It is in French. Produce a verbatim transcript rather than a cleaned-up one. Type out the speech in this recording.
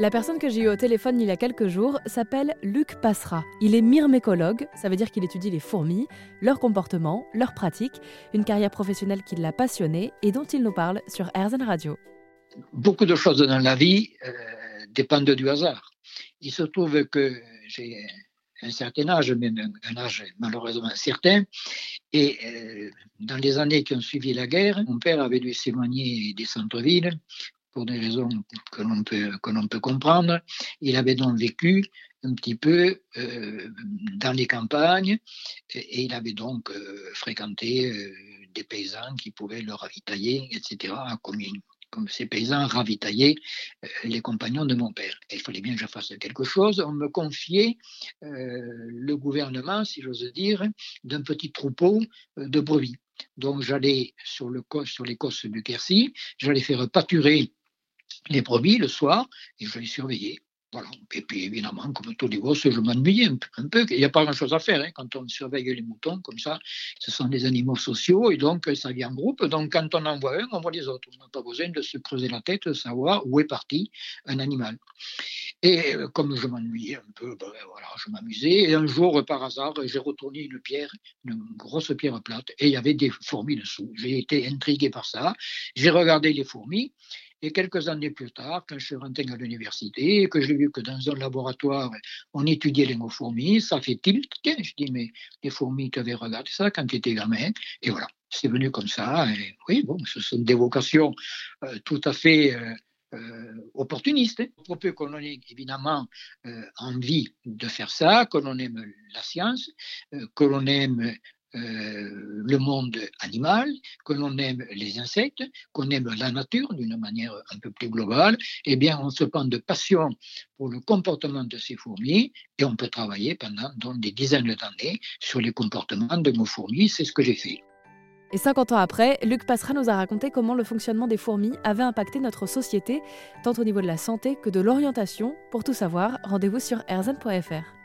La personne que j'ai eue au téléphone il y a quelques jours s'appelle Luc Passera. Il est myrmécologue, ça veut dire qu'il étudie les fourmis, leur comportement, leurs pratiques, une carrière professionnelle qui l'a passionné et dont il nous parle sur Air-Zen Radio. Beaucoup de choses dans la vie euh, dépendent du hasard. Il se trouve que j'ai un certain âge, même un âge malheureusement certain, et euh, dans les années qui ont suivi la guerre, mon père avait dû s'éloigner des centres-villes pour des raisons que l'on peut, que l'on peut comprendre. Il avait donc vécu un petit peu euh, dans les campagnes et, et il avait donc euh, fréquenté euh, des paysans qui pouvaient le ravitailler, et cetera, comme il comme ces paysans ravitaillaient euh, les compagnons de mon père. Et il fallait bien que je fasse quelque chose. On me confiait euh, le gouvernement, si j'ose dire, d'un petit troupeau euh, de brebis. Donc j'allais sur, le, sur les cosses du Quercy, j'allais faire pâturer les brebis le soir et je les surveillais. Voilà. Et puis évidemment, comme tous les gosses, je m'ennuyais un peu. Un peu. Il n'y a pas grand-chose à faire hein, quand on surveille les moutons comme ça. Ce sont des animaux sociaux et donc ça vit en groupe. Donc quand on en voit un, on voit les autres. On n'a pas besoin de se creuser la tête, de savoir où est parti un animal. Et euh, comme je m'ennuyais un peu, ben, voilà, je m'amusais. Et un jour, par hasard, j'ai retourné une pierre, une grosse pierre plate, et il y avait des fourmis dessous. J'ai été intrigué par ça. J'ai regardé les fourmis. Et quelques années plus tard, quand je suis rentré à l'université et que j'ai vu que dans un laboratoire, on étudiait les fourmis, ça fait tilt. Je dis, mais les fourmis, tu avais regardé ça quand tu étais gamin. Et voilà, c'est venu comme ça. Et oui, bon, ce sont des vocations euh, tout à fait euh, euh, opportunistes. Hein. Pour peu qu'on ait évidemment euh, envie de faire ça, que l'on aime la science, euh, que l'on aime Euh, le monde animal, que l'on aime les insectes, qu'on aime la nature d'une manière un peu plus globale, eh bien on se prend de passion pour le comportement de ces fourmis et on peut travailler pendant donc, des dizaines d'années sur les comportements de nos fourmis, c'est ce que j'ai fait. Et cinquante ans après, Luc Passera nous a raconté comment le fonctionnement des fourmis avait impacté notre société, tant au niveau de la santé que de l'orientation. Pour tout savoir, rendez-vous sur earthen point f r.